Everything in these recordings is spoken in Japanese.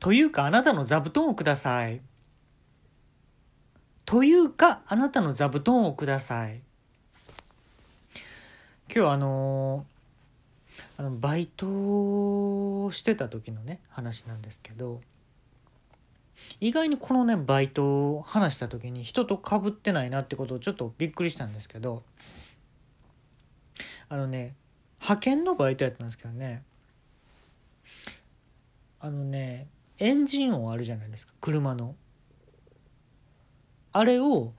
というかあなたの座布団をください。というかあなたの座布団をください。今日バイトしてた時のね話なんですけど、意外にこのねバイトを話した時に人と被ってないなってことをちょっとびっくりしたんですけど、派遣のバイトやったんですけどね、エンジン音あるじゃないですか、車のあれを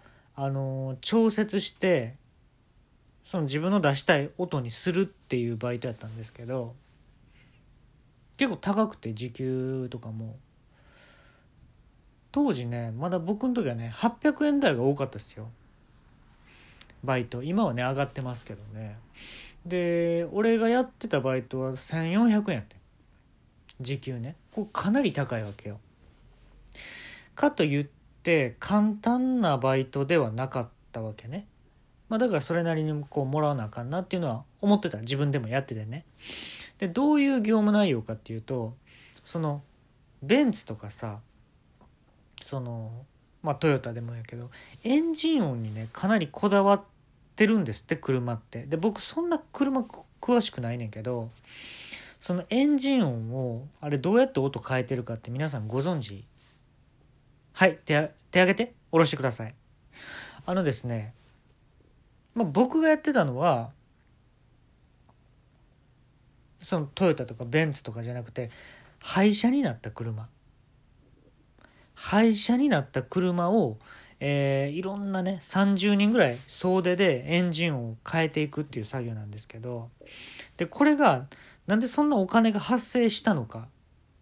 調節してその自分の出したい音にするっていうバイトやったんですけど、結構高くて時給とかも当時ね、まだ僕の時はね800円台が多かったですよ、バイト。今はね上がってますけどね。で俺がやってたバイトは1400円やって、時給ね、これかなり高いわけよ。かといって簡単なバイトではなかったわけね。だからそれなりにこうもらわなあかんなっていうのは思ってた、自分でもやっててね。でどういう業務内容かっていうと、そのベンツとかさ、トヨタでもやけどエンジン音にねかなりこだわってるんですって、車って。で僕そんな車詳しくないねんけど、そのエンジン音をあれどうやって音変えてるかって皆さんご存知？はい、手挙げて下ろしてください。僕がやってたのはそのトヨタとかベンツとかじゃなくて、廃車になった車を、いろんなね30人ぐらい総出でエンジンを変えていくっていう作業なんですけど、でこれがなんでそんなお金が発生したのか、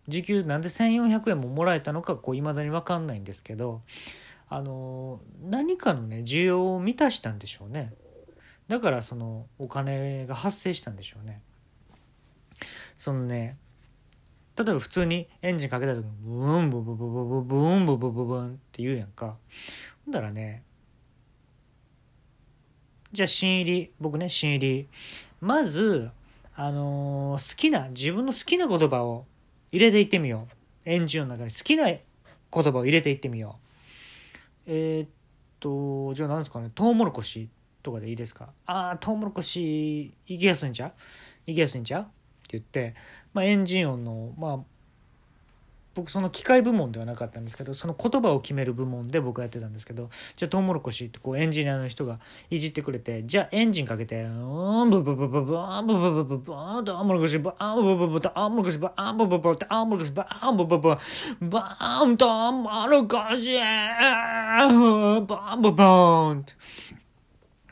時給なんで1400円ももらえたのか、いまだに分かんないんですけど、何かのね需要を満たしたんでしょうね。だからそのお金が発生したんでしょうね。例えば普通にエンジンかけた時にブーンブーブーブーブーブーンブーブーブーブーンって言うやんか。ほんだらね、じゃあ新入り、まず自分の好きな言葉を入れていってみよう。エンジンの中に好きな言葉を入れていってみよう。じゃあ何ですかね、トウモロコシとかでいいですか。トウモロコシ行きやすいんちゃうって言って、エンジン音の、僕その機械部門ではなかったんですけど、その言葉を決める部門で僕はやってたんですけど、じゃあトウモロコシってエンジニアの人がいじってくれて、じゃあエンジンかけて、トウモロコシ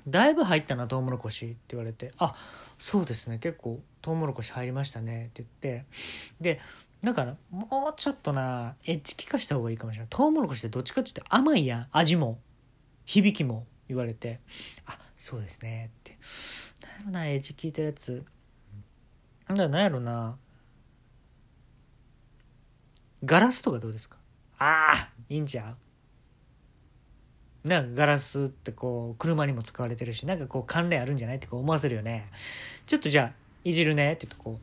だいぶ入ったなトウモロコシって言われて、そうですね結構トウモロコシ入りましたねって言って、でだからもうちょっとエッジ効かした方がいいかもしれない、トウモロコシってどっちかって言って甘いやん、味も響きも言われて、そうですねって、エッジ効いてるやつガラスとかどうですか、いいんちゃう、ガラスって車にも使われてるし関連あるんじゃないって思わせるよね。ちょっとじゃあいじるねって言うと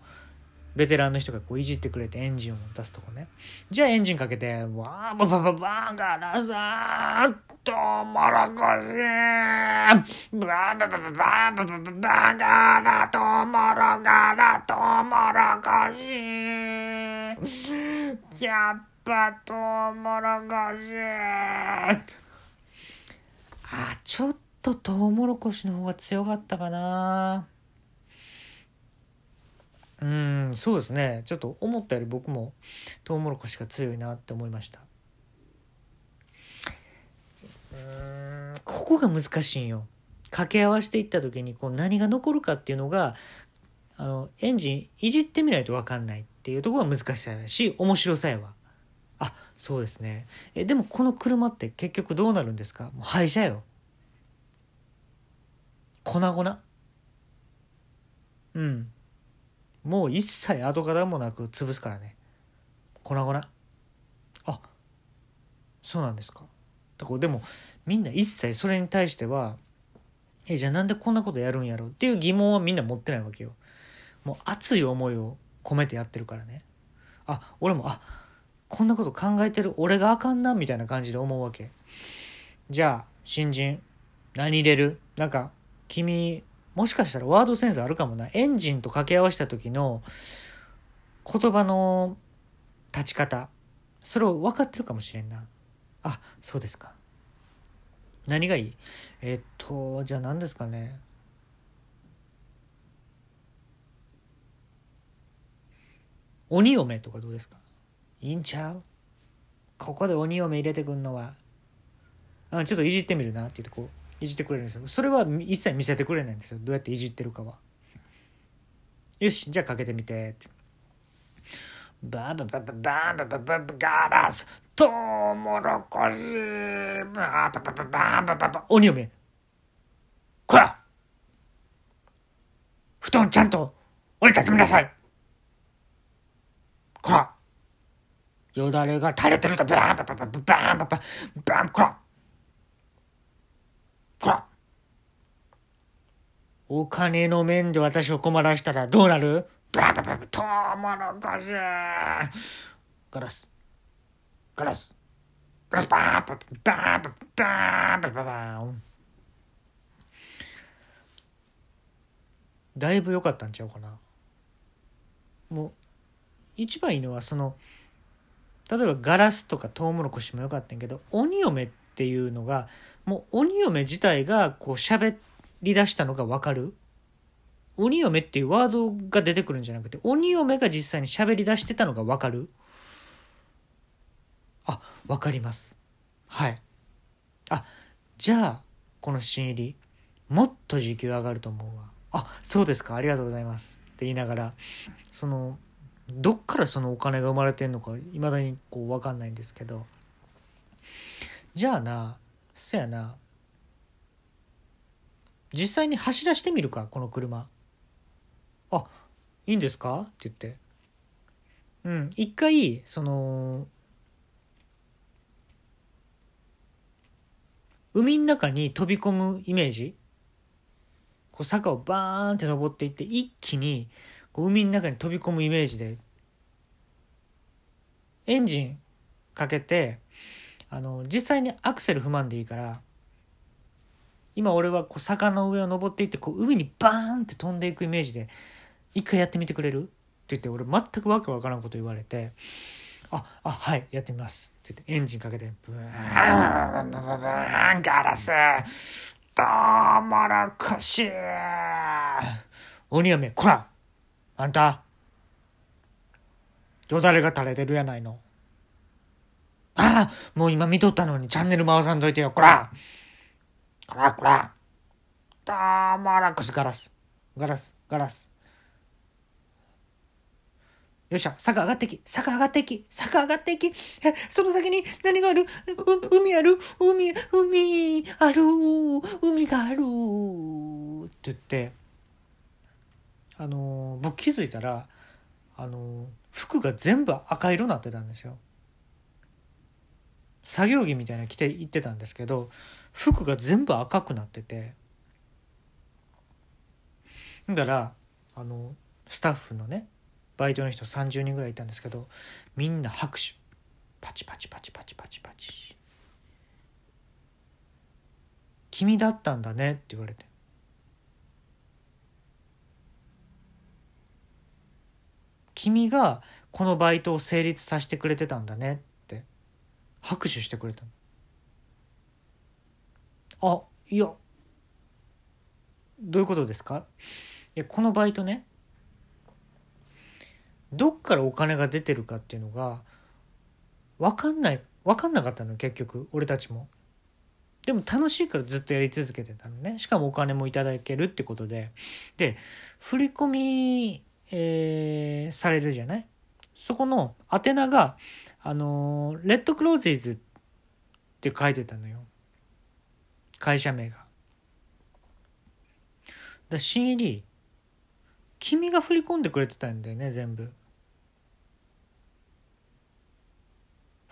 ベテランの人がいじってくれてエンジンを出すとこね。じゃあエンジンかけて、わーばばばばーガラサートウモロコシーバーバババババババガラトウモロガラトウモロコシーやっぱトウモロコシー、ちょっとトウモロコシの方が強かったかな。そうですね、ちょっと思ったより僕もトウモロコシが強いなって思いました。ここが難しいんよ。掛け合わせていった時に何が残るかっていうのがエンジンいじってみないと分かんないっていうところが難しさやし、面白さやわ。そうですね。でもこの車って結局どうなるんですか。もう廃車よ、粉々。もう一切跡形もなく潰すからね、粉々。そうなんですか。でもみんな一切それに対してはじゃあなんでこんなことやるんやろうっていう疑問はみんな持ってないわけよ。もう熱い思いを込めてやってるからね。俺もこんなこと考えてる俺があかんなみたいな感じで思うわけ。じゃあ新人何入れる？なんか君もしかしたらワードセンスあるかもな。エンジンと掛け合わせた時の言葉の立ち方、それを分かってるかもしれんな。あ、そうですか。何がいい？じゃあ何ですかね。鬼嫁とかどうですか？いいんちゃう？ここで鬼嫁入れてくんのは。あ、ちょっといじってみるなって言ってこういじってくれるんですよ。それは一切見せてくれないんですよ。どうやっていじってるかは。よし、じゃあかけてみてって。バババババババババガラストウモロコシババババババババ鬼嫁。こら、布団ちゃんと折りたたみなさい。こら、よだれが垂れてるとバンバンバンバンバンバンバンバン、こらこら、お金の面で私を困らしたらどうなる？バンバンバンバン、トウモロコシ、ガラスガラスガラス、バンバンバンバンバンバンバン。だいぶ良かったんちゃうかな。もう一番いいのはその例えばガラスとかトウモロコシもよかったんやけど、鬼嫁っていうのがもう鬼嫁自体がこう喋り出したのが分かる。鬼嫁っていうワードが出てくるんじゃなくて、鬼嫁が実際に喋り出してたのが分かる。あ、分かります、はい。あ、じゃあこの新入りもっと時給上がると思うわ。あ、そうですか、ありがとうございますって言いながら、そのどっからそのお金が生まれてんのかいまだにこう分かんないんですけど、じゃあな、そやな、実際に走らしてみるかこの車。あ、いいんですかって言って、うん、一回その海の中に飛び込むイメージ、こう坂をバーンって登っていって一気に海の中に飛び込むイメージでエンジンかけて、実際にアクセル踏まんでいいから、今俺はこう坂の上を登っていってこう海にバーンって飛んでいくイメージで一回やってみてくれるって言って、俺全くわけわからんこと言われて、あ、はい、やってみますって言ってエンジンかけてブーンブーンブーンブーン、ガラストウモロコシ、鬼嫁、こらあんた、よだれが垂れてるやないの。ああ、もう今見とったのにチャンネル回さんといてよ、こらこらこら、トウモロコシ、ガラスガラスガラス、よっしゃ、坂上がってき、坂上がってき、坂上がってき、その先に何がある？海ある？海ある、海があるって言って、僕気づいたら、服が全部赤色になってたんですよ。作業着みたいなの着て行ってたんですけど、服が全部赤くなってて、だからスタッフのねバイトの人30人ぐらいいたんですけど、みんな拍手、パチパチパチパチパチパチ、君だったんだねって言われて、君がこのバイトを成立させてくれてたんだねって拍手してくれたの。あ、いや、どういうことですか？いや、このバイトね、どっからお金が出てるかっていうのが分かんなかったの、結局俺たちも。でも楽しいからずっとやり続けてたのね。しかもお金もいただけるってことで、で振り込みされるじゃない。そこの宛名がレッドクローズイズって書いてたのよ、会社名が。だ、新入り君が振り込んでくれてたんだよね、全部。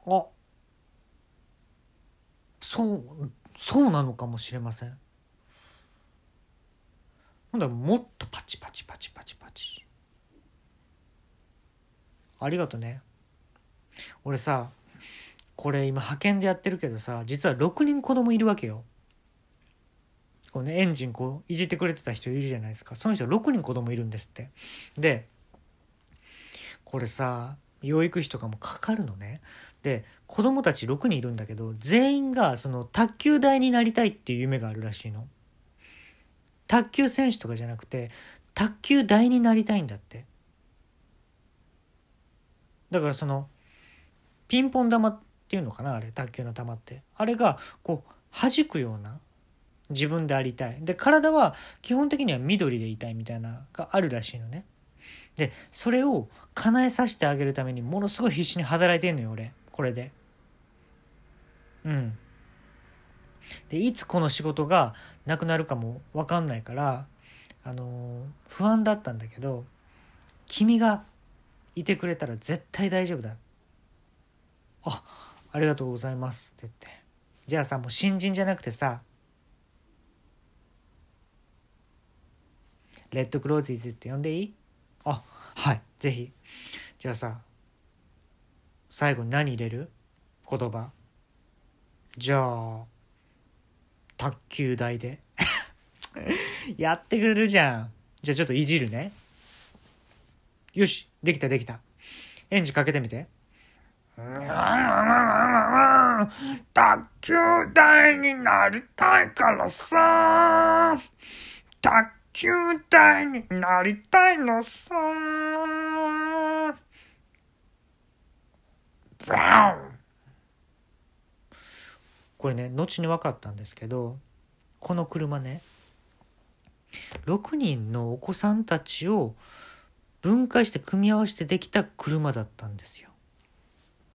あ、そうなのかもしれません。ほんだらもっとパチパチパチパチパチ、ありがとね。俺さ、これ今派遣でやってるけどさ、実は6人子供いるわけよ。こうね、エンジンこういじってくれてた人いるじゃないですか。その人6人子供いるんですって。でこれさ、養育費とかもかかるのね。で子供たち6人いるんだけど、全員がその卓球台になりたいっていう夢があるらしいの。卓球選手とかじゃなくて卓球台になりたいんだって。だからそのピンポン玉っていうのかな、あれ卓球の玉って、あれがこう弾くような自分でありたい。で体は基本的には緑でいたいみたいながあるらしいのね。でそれを叶えさせてあげるためにものすごい必死に働いてんのよ俺、これで。うん。でいつこの仕事がなくなるかも分かんないから、不安だったんだけど、君がいてくれたら絶対大丈夫だ。ありがとうございますって言って。じゃあさ、もう新人じゃなくてさ、レッドクローズイズって呼んでいい？はい、ぜひ。じゃあさ、最後に何入れる？言葉。じゃあ卓球台でやってくれるじゃん。じゃあちょっといじるね。よし、できた。エンジンかけてみて。卓球台になりたいからさ、卓球台になりたいのさ。バウン。これね、後に分かったんですけど、この車ね、6人のお子さんたちを分解して組み合わせてできた車だったんですよ。